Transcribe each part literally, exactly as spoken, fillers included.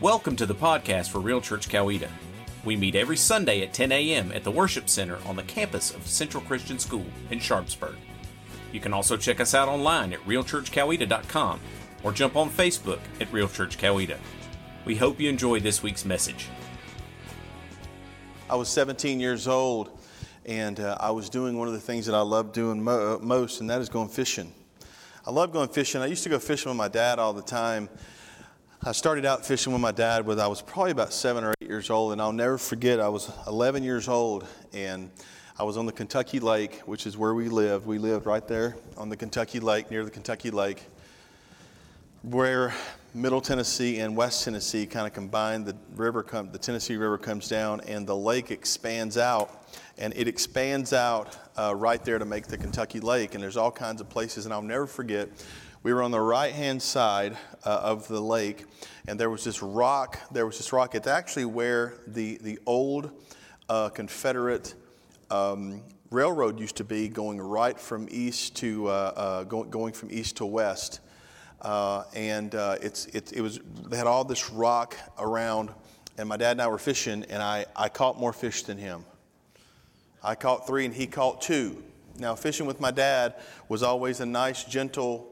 Welcome to the podcast for Real Church Coweta. We meet every Sunday at ten a.m. at the Worship Center on the campus of Central Christian School in Sharpsburg. You can also check us out online at real church coweta dot com or jump on Facebook at Real Church Coweta. We hope you enjoy this week's message. I was seventeen years old, and uh, I was doing one of the things that I love doing mo- most, and that is going fishing. I love going fishing. I used to go fishing with my dad all the time. I started out fishing with my dad when I was probably about seven or eight years old, and I'll never forget, I was eleven years old, and I was on the Kentucky Lake, which is where we lived. We lived right there on the Kentucky Lake, near the Kentucky Lake, where Middle Tennessee and West Tennessee kind of combined. The river, come, the Tennessee River comes down, and the lake expands out, and it expands out uh, right there to make the Kentucky Lake, and there's all kinds of places, and I'll never forget. We were on the right-hand side uh, of the lake, and there was this rock. There was this rock. It's actually where the, the old uh, Confederate um, railroad used to be, going right from east to uh, uh, go, going from east to west. Uh, and uh, it's it, it was they had all this rock around, and my dad and I were fishing, and I, I caught more fish than him. I caught three, and he caught two. Now, fishing with my dad was always a nice, gentle.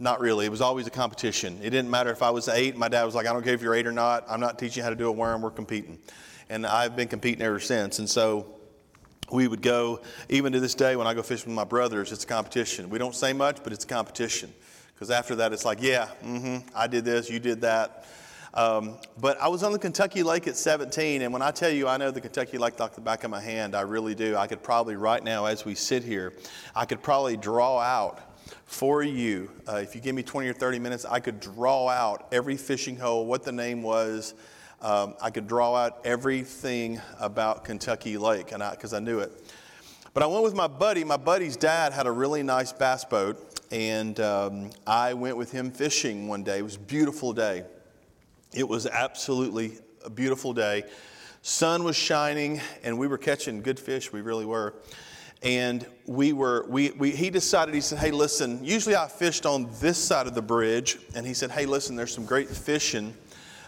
Not really. It was always a competition. It didn't matter if I was eight. My dad was like, I don't care if you're eight or not. I'm not teaching you how to do a worm. We're competing. And I've been competing ever since. And so we would go, even to this day when I go fishing with my brothers, it's a competition. We don't say much, but it's a competition. Because after that, it's like, yeah, mm-hmm, I did this, you did that. Um, but I was on the Kentucky Lake at seventeen. And when I tell you I know the Kentucky Lake like the back of my hand, I really do. I could probably right now, as we sit here, I could probably draw out for you, uh, if you give me twenty or thirty minutes, I could draw out every fishing hole, what the name was. Um, I could draw out everything about Kentucky Lake, and I because I knew it. But I went with my buddy. My buddy's dad had a really nice bass boat, and um, I went with him fishing one day. It was a beautiful day. It was absolutely a beautiful day. Sun was shining, and we were catching good fish. We really were. And we were, we, we, he decided, he said, hey, listen, usually I fished on this side of the bridge. And he said, hey, listen, there's some great fishing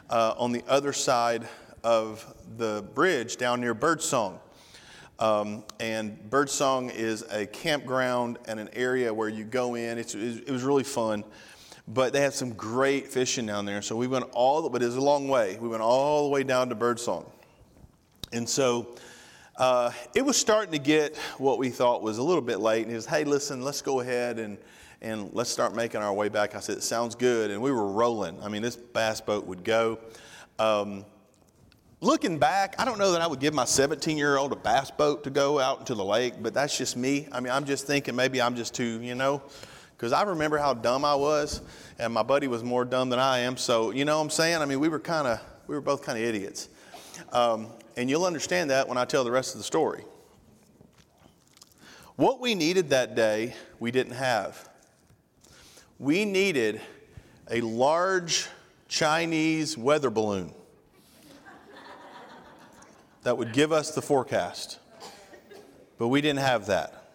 uh, on the other side of the bridge down near Birdsong. Um, and Birdsong is a campground and an area where you go in. It's, it was really fun. But they had some great fishing down there. So we went all the, but it was a long way. We went all the way down to Birdsong. And so Uh, it was starting to get what we thought was a little bit late, and he was, hey, listen, let's go ahead and, and let's start making our way back. I said, it sounds good, and we were rolling. I mean, this bass boat would go. Um, looking back, I don't know that I would give my seventeen-year-old a bass boat to go out into the lake, but that's just me. I mean, I'm just thinking maybe I'm just too, you know, because I remember how dumb I was, and my buddy was more dumb than I am. So, you know what I'm saying? I mean, we were kind of, we were both kind of idiots. Um, and you'll understand that when I tell the rest of the story. What we needed that day, we didn't have. We needed a large Chinese weather balloon that would give us the forecast. But we didn't have that.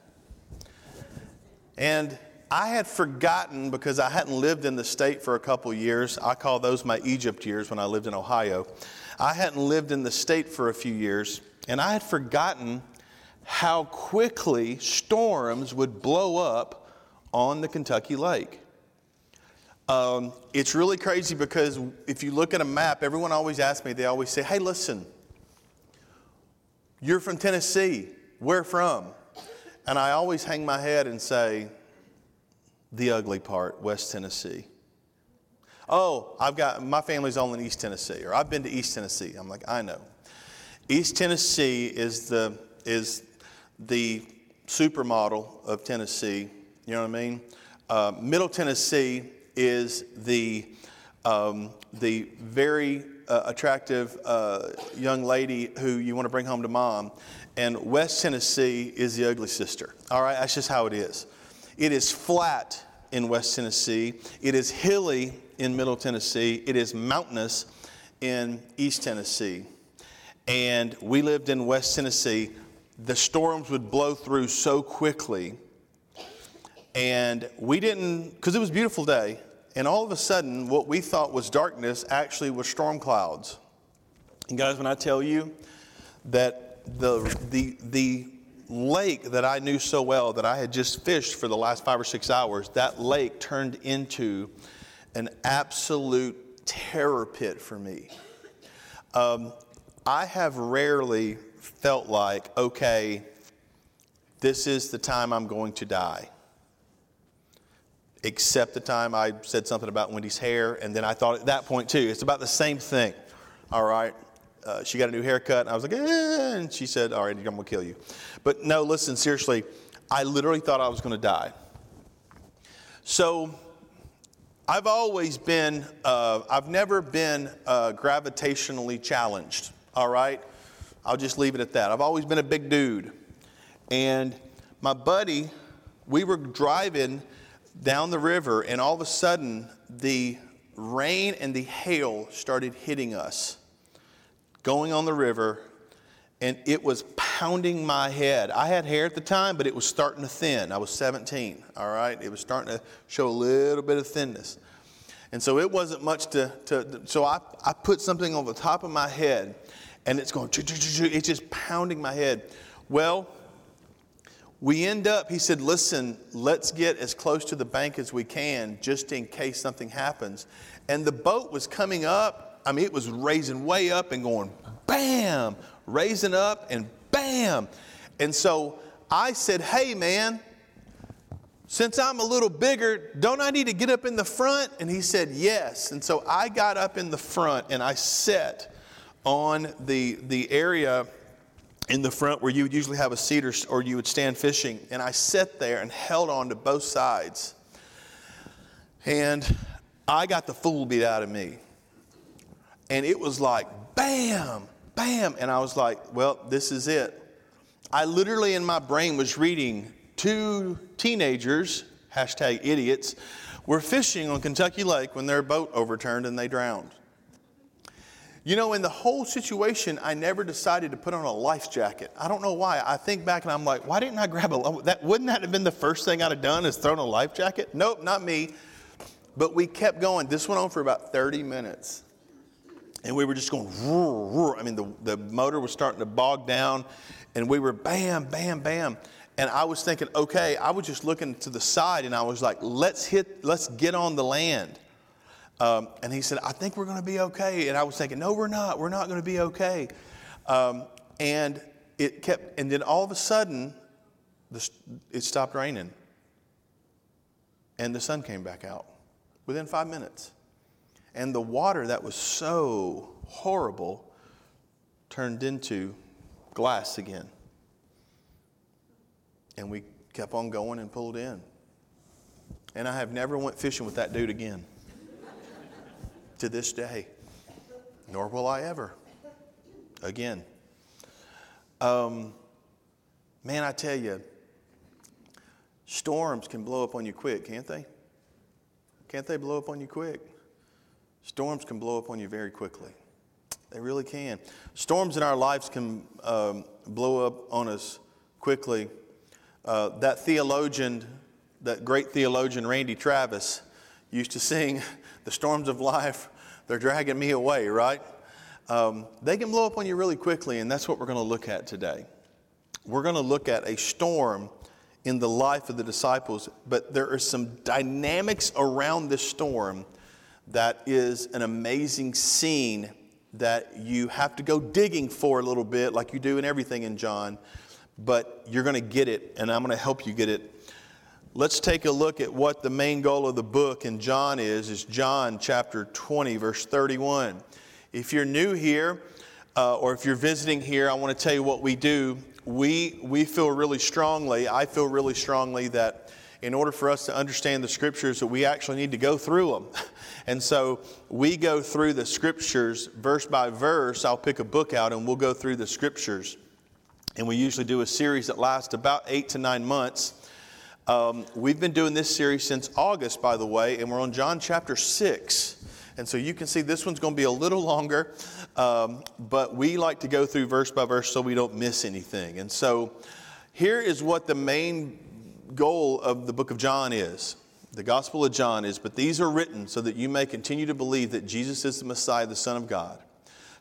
And I had forgotten, because I hadn't lived in the state for a couple years. I call those my Egypt years when I lived in Ohio. I hadn't lived in the state for a few years, and I had forgotten how quickly storms would blow up on the Kentucky Lake. Um, it's really crazy, because if you look at a map, everyone always asks me, they always say, hey, listen, you're from Tennessee. Where from? And I always hang my head and say, the ugly part, West Tennessee. Oh, I've got, my family's all in East Tennessee, or I've been to East Tennessee. I'm like, I know. East Tennessee is the is the supermodel of Tennessee. You know what I mean? Uh, Middle Tennessee is the um, the very uh, attractive uh, young lady who you want to bring home to mom, and West Tennessee is the ugly sister. All right, that's just how it is. It is flat in West Tennessee. It is hilly in Middle Tennessee. It is mountainous in East Tennessee. And we lived in West Tennessee. The storms would blow through so quickly. And we didn't, because it was a beautiful day, And all of a sudden, what we thought was darkness actually was storm clouds. And guys, when I tell you that the the the lake that I knew so well, that I had just fished for the last five or six hours, that lake turned into an absolute terror pit for me. Um, I have rarely felt like, okay, this is the time I'm going to die. Except the time I said something about Wendy's hair, and then I thought at that point too, it's about the same thing. All right, uh, she got a new haircut, and I was like, eh, and she said, all right, I'm gonna kill you. But no, listen, seriously, I literally thought I was gonna die. So I've always been, uh, I've never been uh, gravitationally challenged, all right? I'll just leave it at that. I've always been a big dude. And my buddy, we were driving down the river, and all of a sudden, the rain and the hail started hitting us, going on the river, and it was pounding my head. I had hair at the time, but it was starting to thin. I was seventeen, all right? It was starting to show a little bit of thinness. And so it wasn't much to, to so I, I put something on the top of my head, and it's going, it's just pounding my head. Well, we end up, he said, listen, let's get as close to the bank as we can just in case something happens. And the boat was coming up. I mean, it was raising way up and going, bam, raising up and bam. And so I said, hey, man, since I'm a little bigger, don't I need to get up in the front? And he said, yes. And so I got up in the front and I sat on the, the area in the front where you would usually have a seat or, or you would stand fishing. And I sat there and held on to both sides. And I got the fool beat out of me. And it was like, bam, bam. And I was like, well, this is it. I literally in my brain was reading two teenagers, hashtag idiots, were fishing on Kentucky Lake when their boat overturned and they drowned. You know, in the whole situation, I never decided to put on a life jacket. I don't know why. I think back and I'm like, why didn't I grab a, that, wouldn't that have been the first thing I'd have done is thrown a life jacket? Nope, not me. But we kept going. This went on for about thirty minutes. And we were just going, roar, roar. I mean, the, the motor was starting to bog down. And we were bam, bam, bam. And I was thinking, okay, I was just looking to the side and I was like, let's hit, let's get on the land. Um, and he said, I think we're going to be okay. And I was thinking, no, we're not. We're not going to be okay. Um, and it kept, and then all of a sudden, the, it stopped raining. And the sun came back out within five minutes. And the water that was so horrible turned into glass again. And we kept on going and pulled in. And I have never went fishing with that dude again. To this day, nor will I ever again. Um, man, I tell you, storms can blow up on you quick, can't they? Can't they blow up on you quick? Storms can blow up on you very quickly. They really can. Storms in our lives can um, blow up on us quickly. Uh, that theologian, that great theologian, Randy Travis, used to sing, the storms of life, they're dragging me away, right? Um, they can blow up on you really quickly, and that's what we're going to look at today. We're going to look at a storm in the life of the disciples, but there are some dynamics around this storm that is an amazing scene that you have to go digging for a little bit, like you do in everything in John, but you're going to get it, and I'm going to help you get it. Let's take a look at what the main goal of the book in John is. It's John chapter twenty, verse thirty-one. If you're new here, uh, or if you're visiting here, I want to tell you what we do. We we feel really strongly, I feel really strongly that in order for us to understand the Scriptures, that we actually need to go through them. And so we go through the Scriptures verse by verse. I'll pick a book out and we'll go through the Scriptures. And we usually do a series that lasts about eight to nine months. Um, we've been doing this series since August, by the way, and we're on John chapter six. And so you can see this one's going to be a little longer, um, but we like to go through verse by verse so we don't miss anything. And so here is what the main goal of the book of John is. The Gospel of John is, but these are written so that you may continue to believe that Jesus is the Messiah, the Son of God.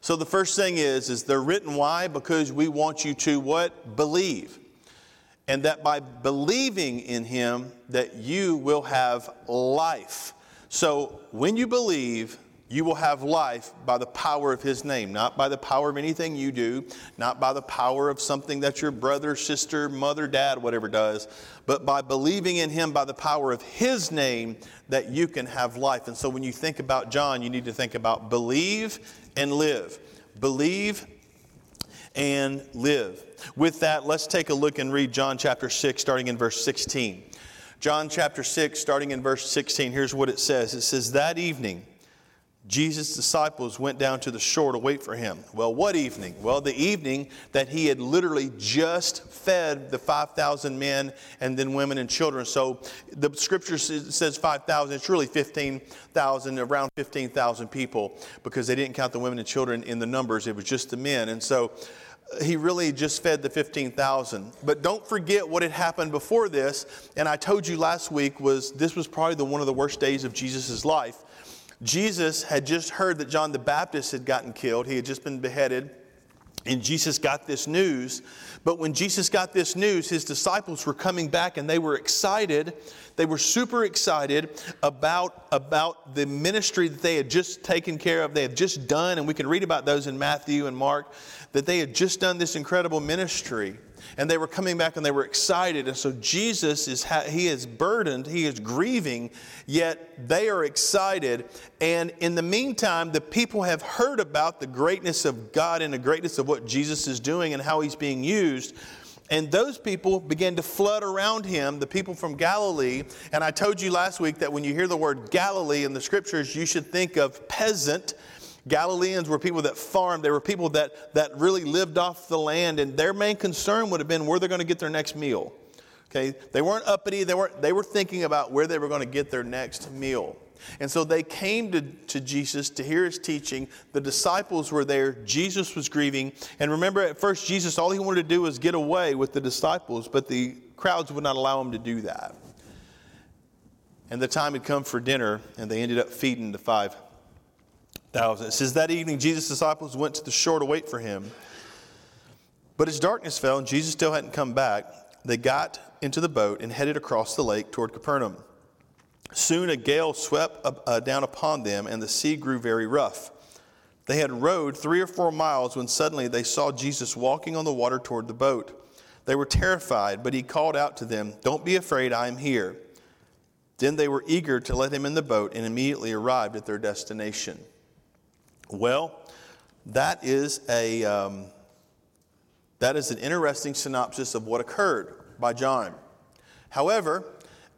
So the first thing is, is they're written why? Because we want you to what? Believe. And that by believing in him, that you will have life. So when you believe, you will have life by the power of his name, not by the power of anything you do, not by the power of something that your brother, sister, mother, dad, whatever does, but by believing in him by the power of his name that you can have life. And so when you think about John, you need to think about believe and live. Believe and live. With that, let's take a look and read John chapter six, starting in verse sixteen. John chapter six, starting in verse sixteen, here's what it says. It says, that evening, Jesus' disciples went down to the shore to wait for him. Well, what evening? Well, the evening that he had literally just fed the five thousand men and then women and children. So the scripture says five thousand. It's really fifteen thousand, around fifteen thousand people, because they didn't count the women and children in the numbers. It was just the men. And so he really just fed the fifteen thousand. But don't forget what had happened before this. And I told you last week was this was probably the one of the worst days of Jesus' life. Jesus had just heard that John the Baptist had gotten killed. He had just been beheaded. And Jesus got this news. But when Jesus got this news, his disciples were coming back and they were excited. They were super excited about, about the ministry that they had just taken care of. They had just done, and we can read about those in Matthew and Mark, that they had just done this incredible ministry. And they were coming back and they were excited. And so Jesus is, he is burdened, he is grieving, yet they are excited. And in the meantime, the people have heard about the greatness of God and the greatness of what Jesus is doing and how he's being used. And those people began to flood around him, the people from Galilee. And I told you last week that when you hear the word Galilee in the scriptures, you should think of peasant. Galileans were people that farmed. They were people that, that really lived off the land, and their main concern would have been where they're going to get their next meal. Okay, they weren't uppity. They weren't. They were thinking about where they were going to get their next meal. And so they came to, to Jesus to hear his teaching. The disciples were there. Jesus was grieving. And remember, at first, Jesus, all he wanted to do was get away with the disciples, but the crowds would not allow him to do that. And the time had come for dinner, and they ended up feeding the five. It says, that evening Jesus' disciples went to the shore to wait for him. But as darkness fell and Jesus still hadn't come back, they got into the boat and headed across the lake toward Capernaum. Soon a gale swept up, uh, down upon them, and the sea grew very rough. They had rowed three or four miles when suddenly they saw Jesus walking on the water toward the boat. They were terrified, but he called out to them, "Don't be afraid, I am here." Then they were eager to let him in the boat and immediately arrived at their destination. Well, that is a um, that is an interesting synopsis of what occurred by John. However,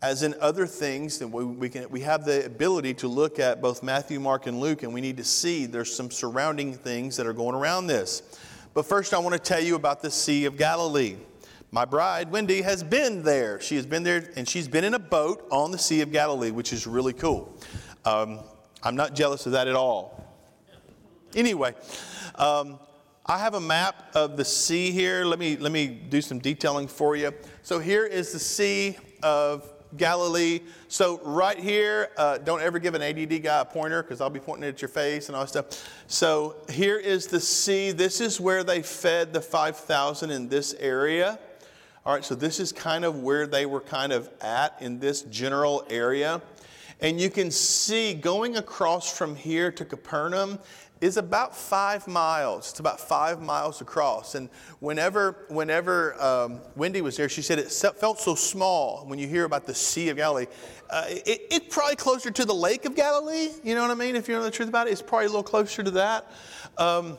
as in other things, that we, we can we have the ability to look at both Matthew, Mark, and Luke, and we need to see there's some surrounding things that are going around this. But first, I want to tell you about the Sea of Galilee. My bride, Wendy, has been there. She has been there, and she's been in a boat on the Sea of Galilee, which is really cool. Um, I'm not jealous of that at all. Anyway, um, I have a map of the sea here. Let me let me do some detailing for you. So here is the Sea of Galilee. So right here, uh, don't ever give an A D D guy a pointer because I'll be pointing at your face and all that stuff. So here is the sea. This is where they fed the five thousand in this area. All right, so this is kind of where they were kind of at in this general area. And you can see going across from here to Capernaum is about five miles. It's about five miles across. And whenever whenever um, Wendy was there, she said it felt so small when you hear about the Sea of Galilee. Uh, it, it's probably closer to the Lake of Galilee. You know what I mean? If you know the truth about it, it's probably a little closer to that. Um,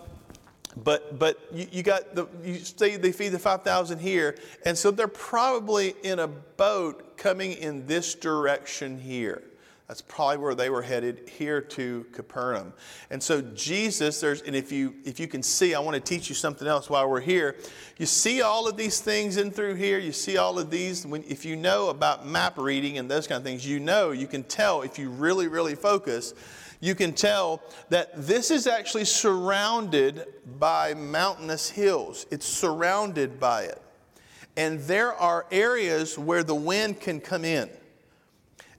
but but you, you got the you say they feed the five thousand here, and so they're probably in a boat coming in this direction here. That's probably where they were headed here to Capernaum. And so Jesus, there's, and if you if you can see, I want to teach you something else while we're here. You see all of these things in through here. You see all of these. When, if you know about map reading and those kind of things, you know, you can tell if you really, really focus, you can tell that this is actually surrounded by mountainous hills. It's surrounded by it. And there are areas where the wind can come in.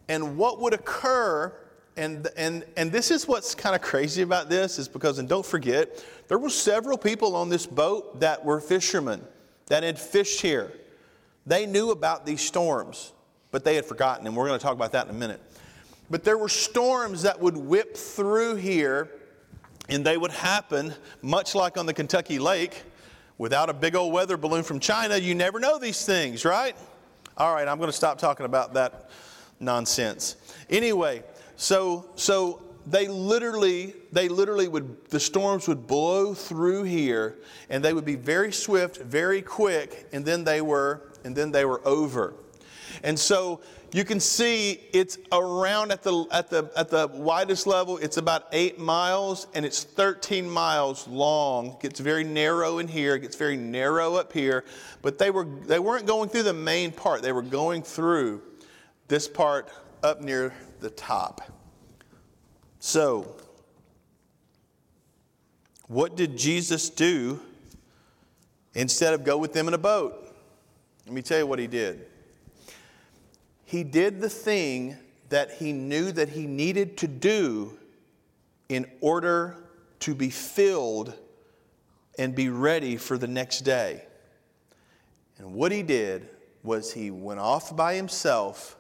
And what would occur, and and and this is what's kind of crazy about this, is because, and don't forget, there were several people on this boat that were fishermen, that had fished here. They knew about these storms, but they had forgotten, and we're going to talk about that in a minute. But there were storms that would whip through here, and they would happen, much like on the Kentucky Lake, without a big old weather balloon from China. You never know these things, right? All right, I'm going to stop talking about that nonsense. Anyway, so so they literally, they literally would, the storms would blow through here, and they would be very swift, very quick, and then they were, and then they were over. And so you can see it's around at the at the at the widest level, it's about eight miles and it's thirteen miles long. It gets very narrow in here, it gets very narrow up here, but they were they weren't going through the main part. They were going through this part up near the top. So, what did Jesus do instead of go with them in a boat? Let me tell you what he did. He did the thing that he knew that he needed to do in order to be filled and be ready for the next day. And what he did was he went off by himself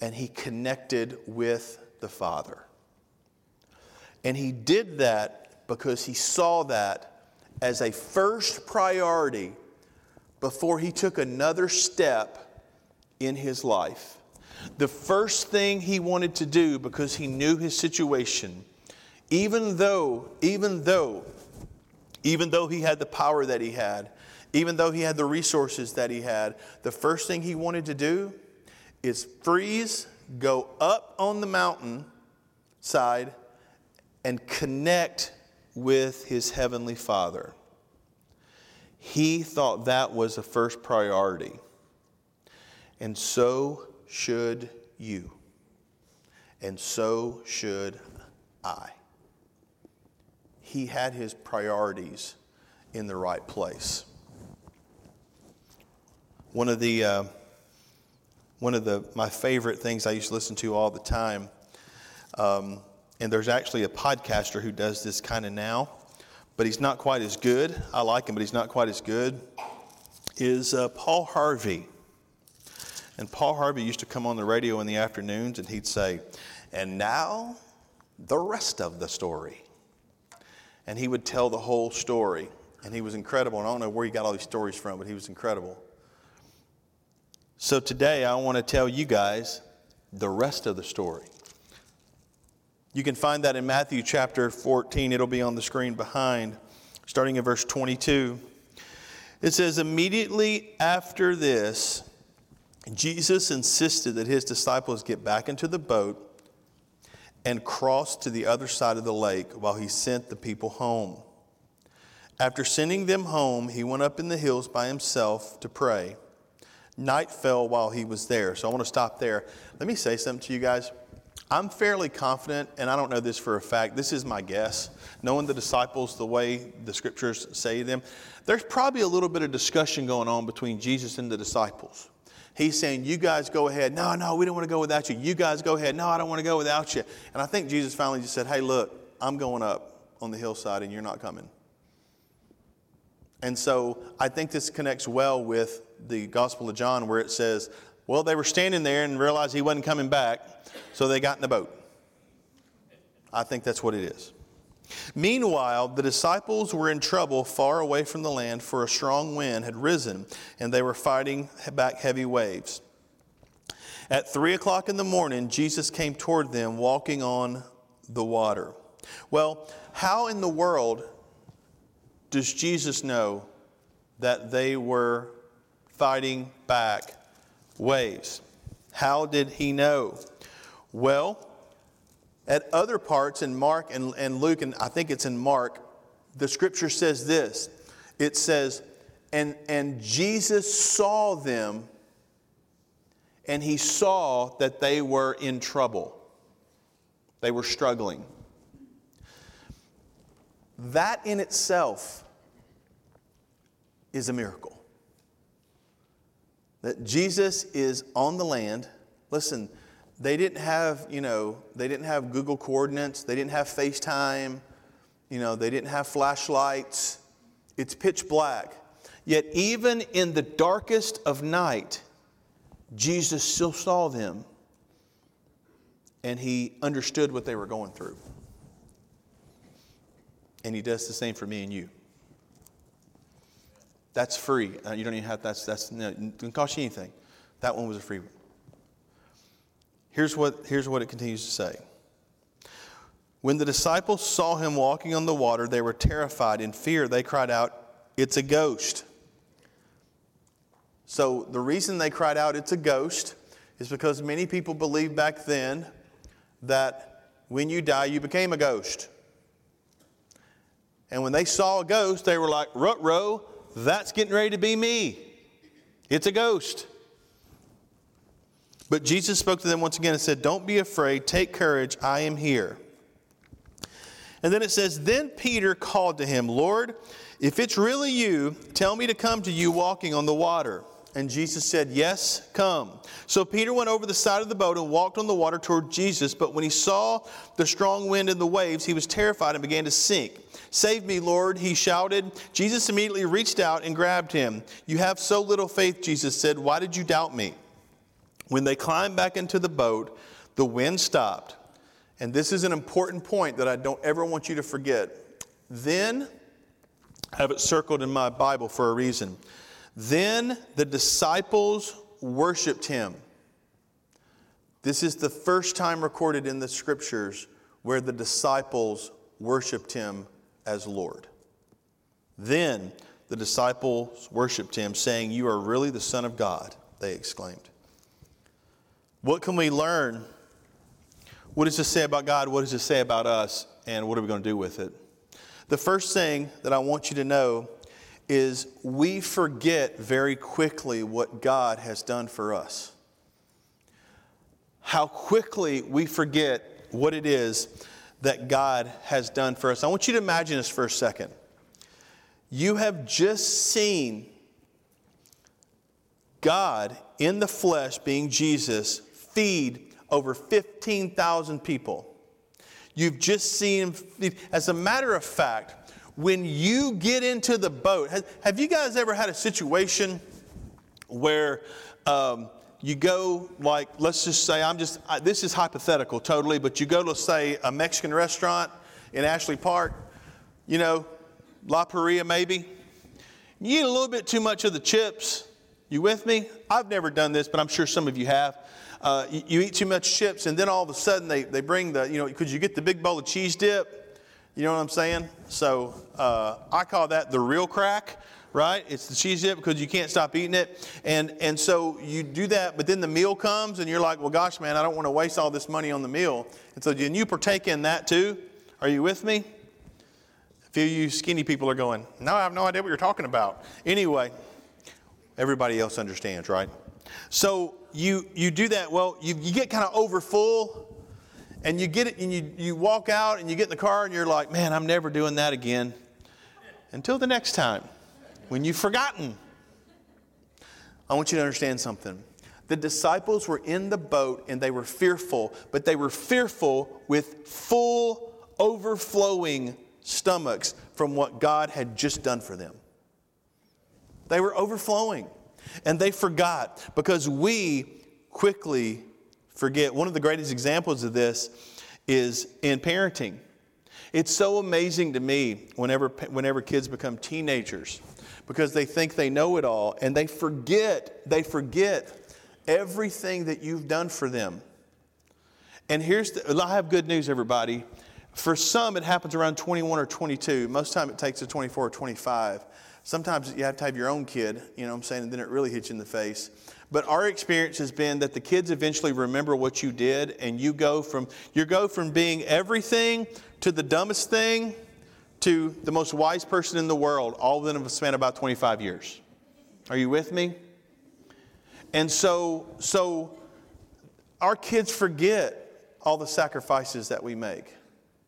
and he connected with the Father. And he did that because he saw that as a first priority before he took another step in his life. The first thing he wanted to do, because he knew his situation, even though, even though, even though he had the power that he had, even though he had the resources that he had, the first thing he wanted to do is freeze, go up on the mountain side, and connect with his heavenly Father. He thought that was a first priority. And so should you. And so should I. He had his priorities in the right place. One of the uh, one of the my favorite things I used to listen to all the time, um, and there's actually a podcaster who does this kind of now, but he's not quite as good. I like him, but he's not quite as good, is uh, Paul Harvey. And Paul Harvey used to come on the radio in the afternoons, and he'd say, and now the rest of the story. And he would tell the whole story, and he was incredible. And I don't know where he got all these stories from, but he was incredible. So today I want to tell you guys the rest of the story. You can find that in Matthew chapter fourteen. It'll be on the screen behind, starting in verse twenty-two. It says, immediately after this, Jesus insisted that his disciples get back into the boat and cross to the other side of the lake while he sent the people home. After sending them home, he went up in the hills by himself to pray. Night fell while he was there. So I want to stop there. Let me say something to you guys. I'm fairly confident, and I don't know this for a fact, this is my guess, knowing the disciples the way the scriptures say them, there's probably a little bit of discussion going on between Jesus and the disciples. He's saying, you guys go ahead. No, no, we don't want to go without you. You guys go ahead. No, I don't want to go without you. And I think Jesus finally just said, hey, look, I'm going up on the hillside and you're not coming. And so I think this connects well with the Gospel of John, where it says, well, they were standing there and realized he wasn't coming back, so they got in the boat. I think that's what it is. Meanwhile, the disciples were in trouble far away from the land, for a strong wind had risen, and they were fighting back heavy waves. At three o'clock in the morning, Jesus came toward them, walking on the water. Well, how in the world does Jesus know that they were fighting back waves? How did he know? Well, at other parts in Mark and, and Luke, and I think it's in Mark, the scripture says this. It says, and, and Jesus saw them, and he saw that they were in trouble. They were struggling. That in itself is a miracle. That Jesus is on the land. Listen, They didn't have, you know, they didn't have Google coordinates. They didn't have FaceTime. You know, they didn't have flashlights. It's pitch black. Yet even in the darkest of night, Jesus still saw them. And he understood what they were going through. And he does the same for me and you. That's free. Uh, you don't even have, that's, that's, no, it didn't cost you anything. That one was a free one. Here's what, here's what it continues to say. When the disciples saw him walking on the water, they were terrified. In fear, they cried out, "It's a ghost." So the reason they cried out, "It's a ghost," is because many people believed back then that when you die, you became a ghost. And when they saw a ghost, they were like, "Ruh-roh, that's getting ready to be me. It's a ghost." But Jesus spoke to them once again and said, "Don't be afraid. Take courage. I am here." And then it says, "Then Peter called to him, 'Lord, if it's really you, tell me to come to you walking on the water.' And Jesus said, 'Yes, come.' So Peter went over the side of the boat and walked on the water toward Jesus. But when he saw the strong wind and the waves, he was terrified and began to sink. 'Save me, Lord,' he shouted. Jesus immediately reached out and grabbed him. 'You have so little faith,' Jesus said. 'Why did you doubt me?' When they climbed back into the boat, the wind stopped." And this is an important point that I don't ever want you to forget. Then, I have it circled in my Bible for a reason. Then the disciples worshiped him. This is the first time recorded in the scriptures where the disciples worshiped him as Lord. Then the disciples worshiped him, saying, "You are really the Son of God," they exclaimed. What can we learn? What does this say about God? What does this say about us? And what are we going to do with it? The first thing that I want you to know is we forget very quickly what God has done for us. How quickly we forget what it is that God has done for us. I want you to imagine this for a second. You have just seen God in the flesh, being Jesus, feed over fifteen thousand people. You've just seen him. As a matter of fact, when you get into the boat, have you guys ever had a situation where um, you go, like, let's just say, I'm just, I, this is hypothetical totally, but you go to, say, a Mexican restaurant in Ashley Park, you know, La Parrilla maybe. You eat a little bit too much of the chips. You with me? I've never done this, but I'm sure some of you have. Uh, you, you eat too much chips, and then all of a sudden they, they bring the, you know, could you get the big bowl of cheese dip? You know what I'm saying? So uh, I call that the real crack, right? It's the cheese dip because you can't stop eating it. And and so you do that, but then the meal comes and you're like, well, gosh, man, I don't want to waste all this money on the meal. And so and you partake in that too. Are you with me? A few of you skinny people are going, no, I have no idea what you're talking about. Anyway, everybody else understands, right? So you you do that. Well, you, you get kind of overfull. And you get it, and you, you walk out, and you get in the car, and you're like, man, I'm never doing that again. Until the next time, when you've forgotten. I want you to understand something. The disciples were in the boat, and they were fearful. But they were fearful with full, overflowing stomachs from what God had just done for them. They were overflowing. And they forgot, because we quickly forget. One of the greatest examples of this is in parenting. It's so amazing to me whenever whenever kids become teenagers, because they think they know it all and they forget, they forget everything that you've done for them. And here's the, I have good news, everybody. For some, it happens around twenty-one or twenty-two. Most time it takes to twenty-four or twenty-five. Sometimes you have to have your own kid, you know what I'm saying, and then it really hits you in the face. But our experience has been that the kids eventually remember what you did, and you go from you go from being everything to the dumbest thing to the most wise person in the world, all within a span of about twenty-five years. Are you with me? And so, so our kids forget all the sacrifices that we make.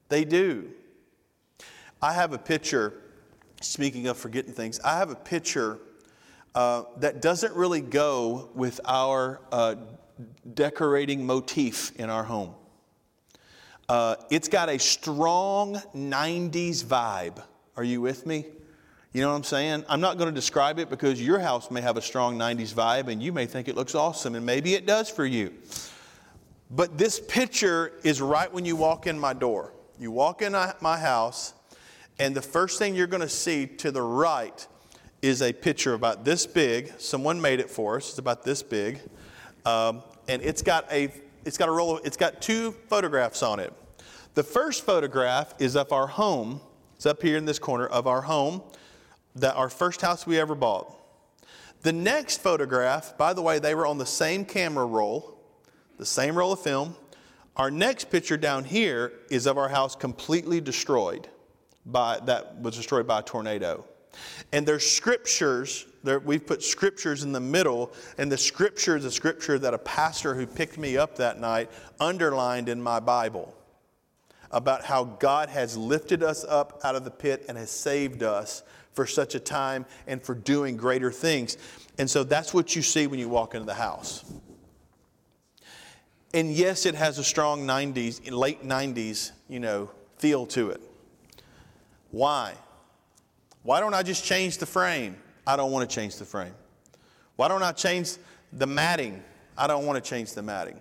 They do. I have a picture. Speaking of forgetting things, I have a picture uh, that doesn't really go with our uh, decorating motif in our home. Uh, it's got a strong nineties vibe. Are you with me? You know what I'm saying? I'm not going to describe it because your house may have a strong nineties vibe and you may think it looks awesome, and maybe it does for you. But this picture is right when you walk in my door. You walk in my house, and the first thing you're going to see to the right is a picture about this big. Someone made it for us. It's about this big, um, and it's got a it's got a roll. Of, it's got two photographs on it. The first photograph is of our home. It's up here in this corner of our home. That our first house we ever bought. The next photograph, by the way, they were on the same camera roll, the same roll of film. Our next picture down here is of our house completely destroyed by that was destroyed by a tornado. And there's scriptures, there, we've put scriptures in the middle, and the scripture is a scripture that a pastor who picked me up that night underlined in my Bible about how God has lifted us up out of the pit and has saved us for such a time and for doing greater things. And so that's what you see when you walk into the house. And yes, it has a strong nineties, late nineties, you know, feel to it. Why? Why don't I just change the frame? I don't want to change the frame. Why don't I change the matting? I don't want to change the matting.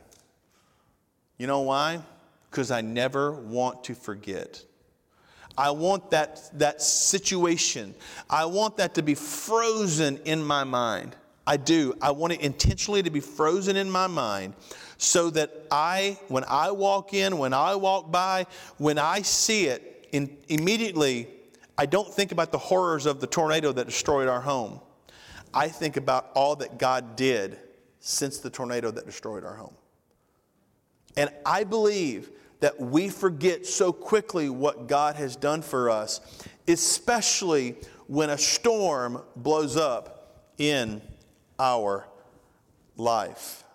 You know why? Because I never want to forget. I want that, that situation. I want that to be frozen in my mind. I do. I want it intentionally to be frozen in my mind so that I, when I walk in, when I walk by, when I see it, in, immediately, I don't think about the horrors of the tornado that destroyed our home. I think about all that God did since the tornado that destroyed our home. And I believe that we forget so quickly what God has done for us, especially when a storm blows up in our life.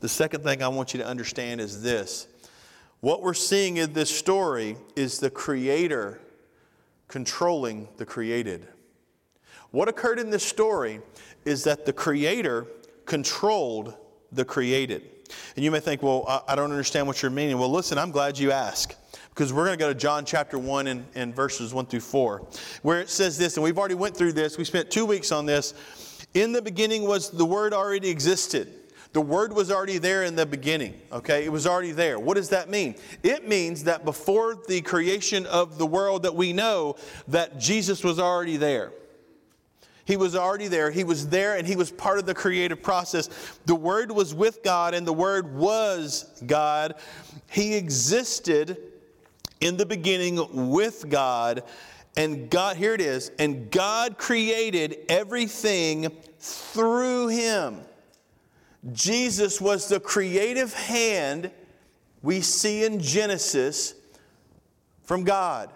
The second thing I want you to understand is this. What we're seeing in this story is the Creator controlling the created. What occurred in this story is that the Creator controlled the created. And you may think, well, I don't understand what you're meaning. Well, listen, I'm glad you asked, because we're going to go to John chapter one and, and verses one through four, where it says this, and we've already went through this. We spent two weeks on this. In the beginning was the Word already existed. The Word was already there in the beginning. Okay, it was already there. What does that mean? It means that before the creation of the world that we know, that Jesus was already there. He was already there. He was there, and he was part of the creative process. The Word was with God, and the Word was God. He existed in the beginning with God. And God, here it is, and God created everything through him. Jesus was the creative hand we see in Genesis from God.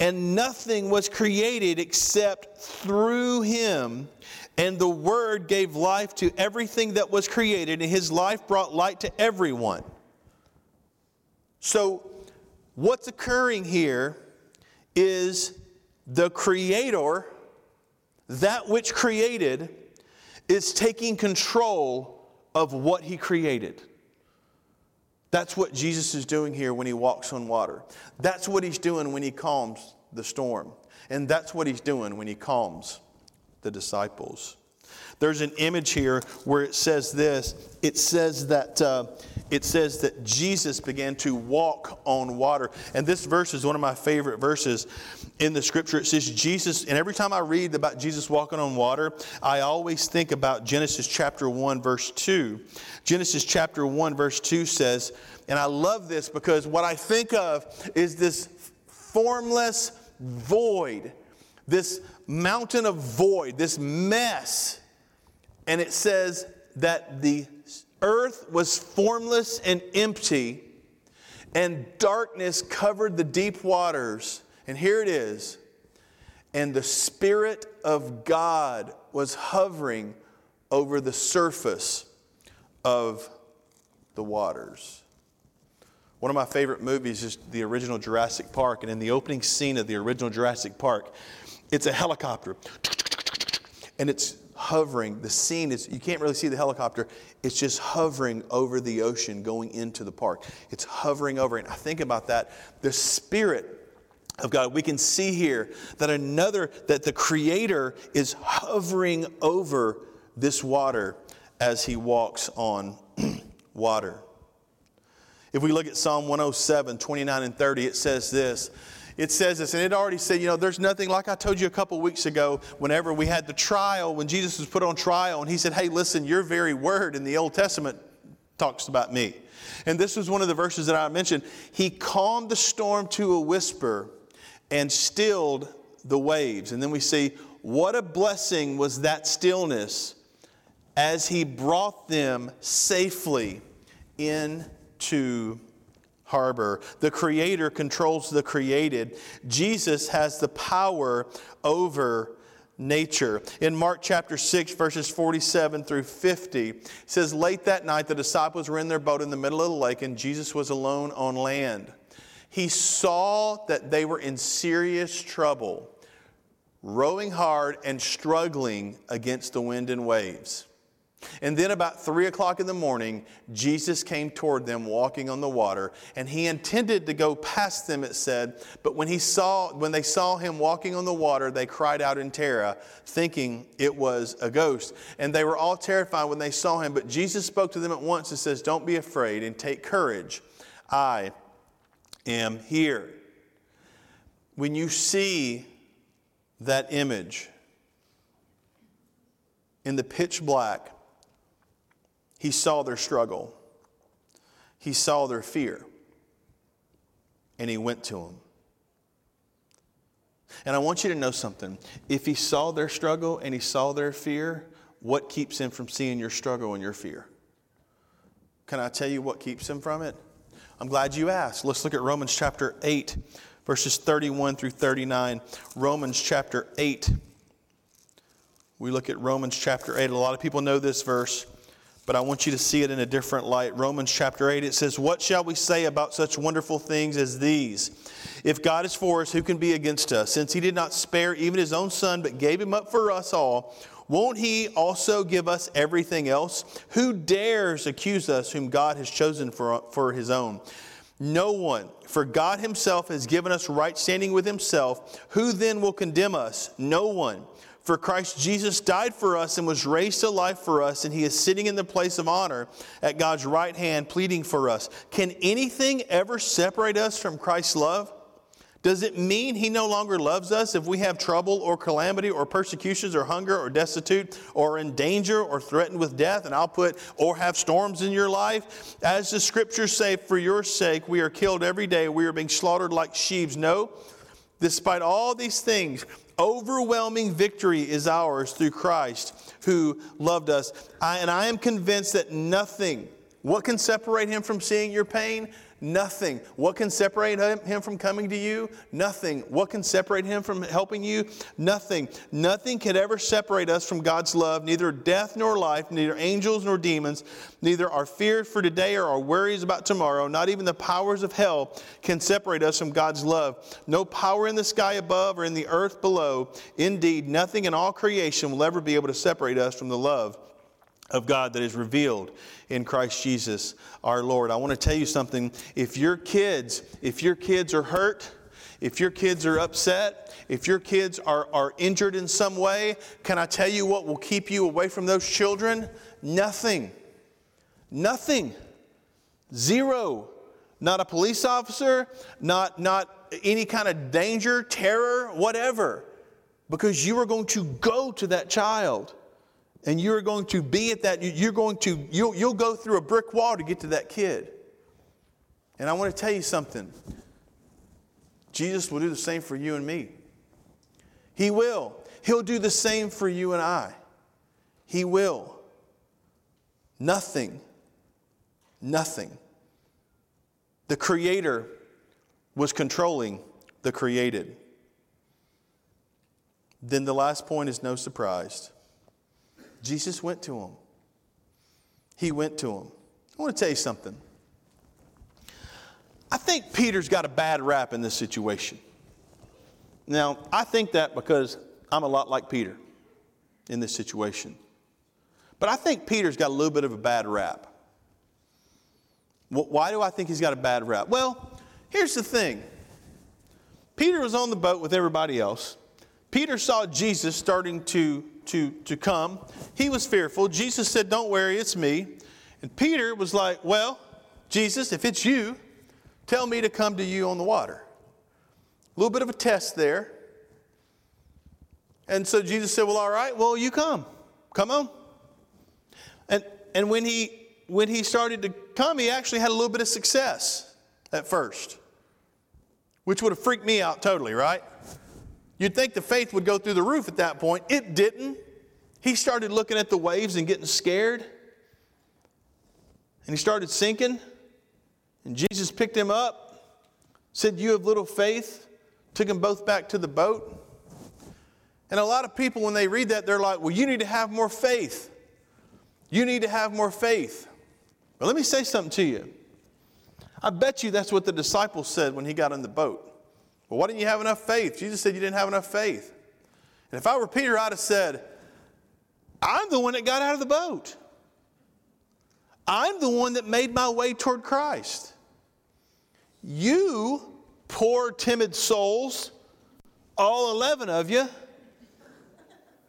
And nothing was created except through him. And the Word gave life to everything that was created, and his life brought light to everyone. So what's occurring here is the Creator, that which created, is taking control of what he created. That's what Jesus is doing here when he walks on water. That's what he's doing when he calms the storm. And that's what he's doing when he calms the disciples. There's an image here where it says this. It says that uh, it says that Jesus began to walk on water. And this verse is one of my favorite verses in the Scripture. It says Jesus, and every time I read about Jesus walking on water, I always think about Genesis chapter one, verse two. Genesis chapter one, verse two says, and I love this because what I think of is this formless void, this mountain of void, this mess. And it says that the earth was formless and empty, and darkness covered the deep waters. And here it is. And the Spirit of God was hovering over the surface of the waters. One of my favorite movies is the original Jurassic Park. And in the opening scene of the original Jurassic Park, it's a helicopter. And it's hovering. The scene is, you can't really see the helicopter. It's just hovering over the ocean going into the park. It's hovering over. And I think about that. The Spirit of God, we can see here that another, that the Creator is hovering over this water as He walks on water. If we look at Psalm one oh seven, twenty-nine and thirty, it says this. It says this, and it already said, you know, there's nothing, like I told you a couple weeks ago, whenever we had the trial, when Jesus was put on trial, and He said, hey, listen, your very word in the Old Testament talks about me. And this was one of the verses that I mentioned. He calmed the storm to a whisper and stilled the waves. And then we see, what a blessing was that stillness as He brought them safely into harbor. The Creator controls the created. Jesus has the power over nature. In Mark chapter six, verses forty-seven through fifty, it says, late that night, the disciples were in their boat in the middle of the lake, and Jesus was alone on land. He saw that they were in serious trouble, rowing hard and struggling against the wind and waves. And then about three o'clock in the morning, Jesus came toward them walking on the water, and He intended to go past them, it said, but when he saw, when they saw Him walking on the water, they cried out in terror, thinking it was a ghost. And they were all terrified when they saw Him, but Jesus spoke to them at once and says, don't be afraid and take courage. I am here. When you see that image in the pitch black, He saw their struggle. He saw their fear. And He went to them. And I want you to know something. If He saw their struggle and He saw their fear, what keeps Him from seeing your struggle and your fear? Can I tell you what keeps Him from it? I'm glad you asked. Let's look at Romans chapter eight, verses thirty-one through thirty-nine. Romans chapter eight. We look at Romans chapter eight. A lot of people know this verse, but I want you to see it in a different light. Romans chapter eight, it says, what shall we say about such wonderful things as these? If God is for us, who can be against us? Since He did not spare even His own Son, but gave Him up for us all, won't He also give us everything else? Who dares accuse us whom God has chosen for, for His own? No one. For God Himself has given us right standing with Himself. Who then will condemn us? No one. For Christ Jesus died for us and was raised to life for us, and He is sitting in the place of honor at God's right hand pleading for us. Can anything ever separate us from Christ's love? Does it mean He no longer loves us if we have trouble or calamity or persecutions or hunger or destitute or in danger or threatened with death? And I'll put, or have storms in your life? As the Scriptures say, for your sake we are killed every day. We are being slaughtered like sheaves. No, despite all these things, overwhelming victory is ours through Christ who loved us. I, and I am convinced that nothing, what can separate Him from seeing your pain? Nothing. What can separate him, him from coming to you? Nothing. What can separate Him from helping you? Nothing. Nothing can ever separate us from God's love, neither death nor life, neither angels nor demons, neither our fear for today or our worries about tomorrow, not even the powers of hell can separate us from God's love. No power in the sky above or in the earth below. Indeed, nothing in all creation will ever be able to separate us from the love of God that is revealed in Christ Jesus our Lord. I want to tell you something. If your kids, if your kids are hurt, if your kids are upset, if your kids are, are injured in some way, can I tell you what will keep you away from those children? Nothing. Nothing. Zero. Not a police officer, not, not any kind of danger, terror, whatever. Because you are going to go to that child. And you're going to be at that, you're going to, you'll, you'll go through a brick wall to get to that kid. And I want to tell you something. Jesus will do the same for you and me. He will. He'll do the same for you and I. He will. Nothing. Nothing. The Creator was controlling the created. Then the last point is no surprise. Jesus went to him. He went to him. I want to tell you something. I think Peter's got a bad rap in this situation. Now, I think that because I'm a lot like Peter. in this situation. But I think Peter's got a little bit of a bad rap. Why do I think he's got a bad rap? Well, here's the thing. Peter was on the boat with everybody else. Peter saw Jesus starting to, to, to come. He was fearful. Jesus said, "Don't worry, it's me." And Peter was like, "Well, Jesus, if it's you, tell me to come to you on the water." A little bit of a test there. And so Jesus said, "Well, all right, well, you come. Come on." And and when he when he started to come, he actually had a little bit of success at first, which would have freaked me out totally, right? You'd think the faith would go through the roof at that point. It didn't. He started looking at the waves and getting scared. And he started sinking. And Jesus picked him up, said, "You have little faith," took them both back to the boat. And a lot of people, when they read that, they're like, "Well, you need to have more faith. You need to have more faith." But let me say something to you. I bet you that's what the disciples said when he got in the boat. "Well, why didn't you have enough faith?" Jesus said you didn't have enough faith. And if I were Peter, I'd have said, "I'm the one that got out of the boat. I'm the one that made my way toward Christ. You poor, timid souls, all eleven of you,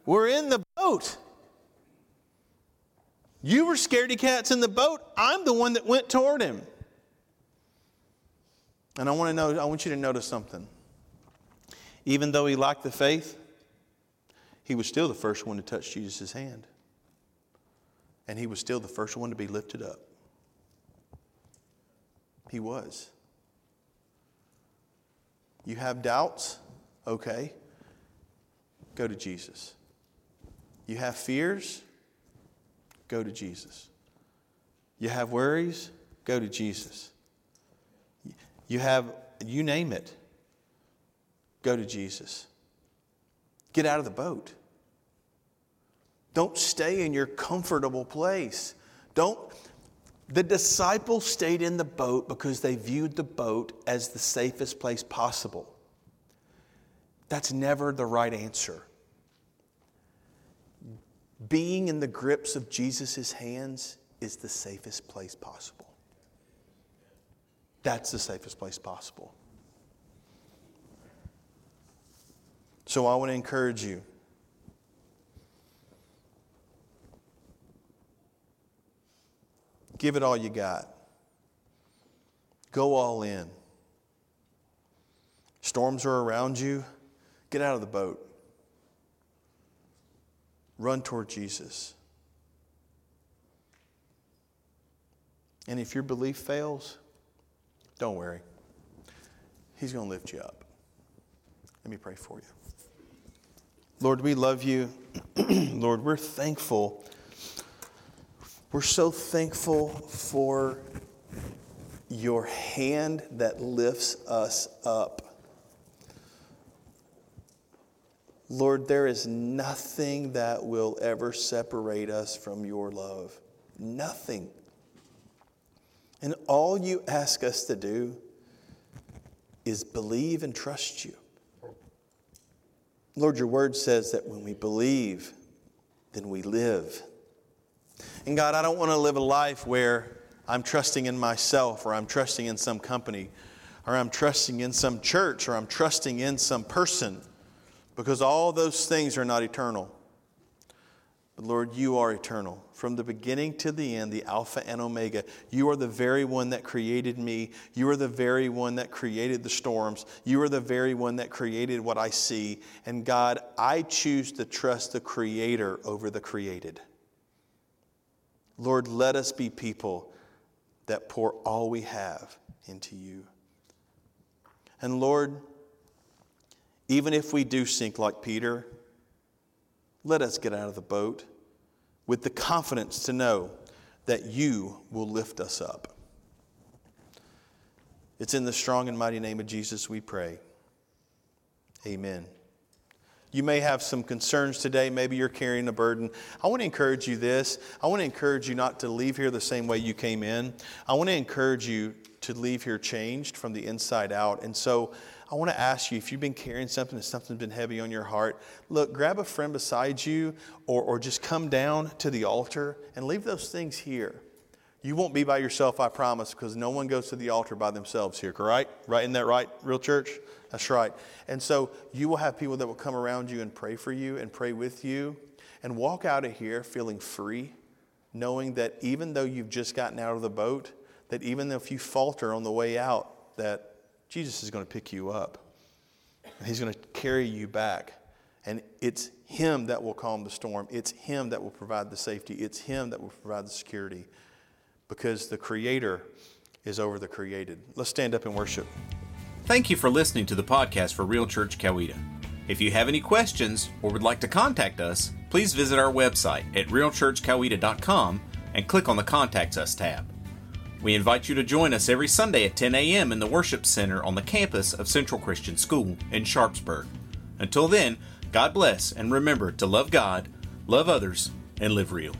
were in the boat. You were scaredy cats in the boat. I'm the one that went toward him." And I want to know, I want you to notice something. Even though he lacked the faith, he was still the first one to touch Jesus' hand. And he was still the first one to be lifted up. He was. You have doubts? Okay. Go to Jesus. You have fears? Go to Jesus. You have worries? Go to Jesus. You have, you name it, go to Jesus. Get out of the boat. Don't stay in your comfortable place. Don't. The disciples stayed in the boat because they viewed the boat as the safest place possible. That's never the right answer. Being in the grips of Jesus' hands is the safest place possible. That's the safest place possible. So I want to encourage you. Give it all you got. Go all in. Storms are around you. Get out of the boat. Run toward Jesus. And if your belief fails, don't worry. He's going to lift you up. Let me pray for you. Lord, we love you. Lord, we're thankful. We're so thankful for your hand that lifts us up. Lord, there is nothing that will ever separate us from your love. Nothing. And all you ask us to do is believe and trust you. Lord, your word says that when we believe, then we live. And God, I don't want to live a life where I'm trusting in myself, or I'm trusting in some company, or I'm trusting in some church, or I'm trusting in some person, because all those things are not eternal. Lord, you are eternal. From the beginning to the end, the Alpha and Omega. You are the very one that created me. You are the very one that created the storms. You are the very one that created what I see. And God, I choose to trust the Creator over the created. Lord, let us be people that pour all we have into you. And Lord, even if we do sink like Peter, let us get out of the boat with the confidence to know that you will lift us up. It's in the strong and mighty name of Jesus we pray. Amen. You may have some concerns today. Maybe you're carrying a burden. I want to encourage you this. I want to encourage you not to leave here the same way you came in. I want to encourage you to leave here changed from the inside out. And so I want to ask you, if you've been carrying something and something's been heavy on your heart, look, grab a friend beside you or, or just come down to the altar and leave those things here. You won't be by yourself, I promise, because no one goes to the altar by themselves here, correct? Right? Isn't that right, Real Church? That's right. And so you will have people that will come around you and pray for you and pray with you and walk out of here feeling free, knowing that even though you've just gotten out of the boat, that even if you falter on the way out, that Jesus is going to pick you up. And he's going to carry you back. And it's him that will calm the storm. It's him that will provide the safety. It's him that will provide the security. Because the Creator is over the created. Let's stand up and worship. Thank you for listening to the podcast for Real Church Coweta. If you have any questions or would like to contact us, please visit our website at real church coweta dot com and click on the Contact Us tab. We invite you to join us every Sunday at ten a.m. in the Worship Center on the campus of Central Christian School in Sharpsburg. Until then, God bless, and remember to love God, love others, and live real.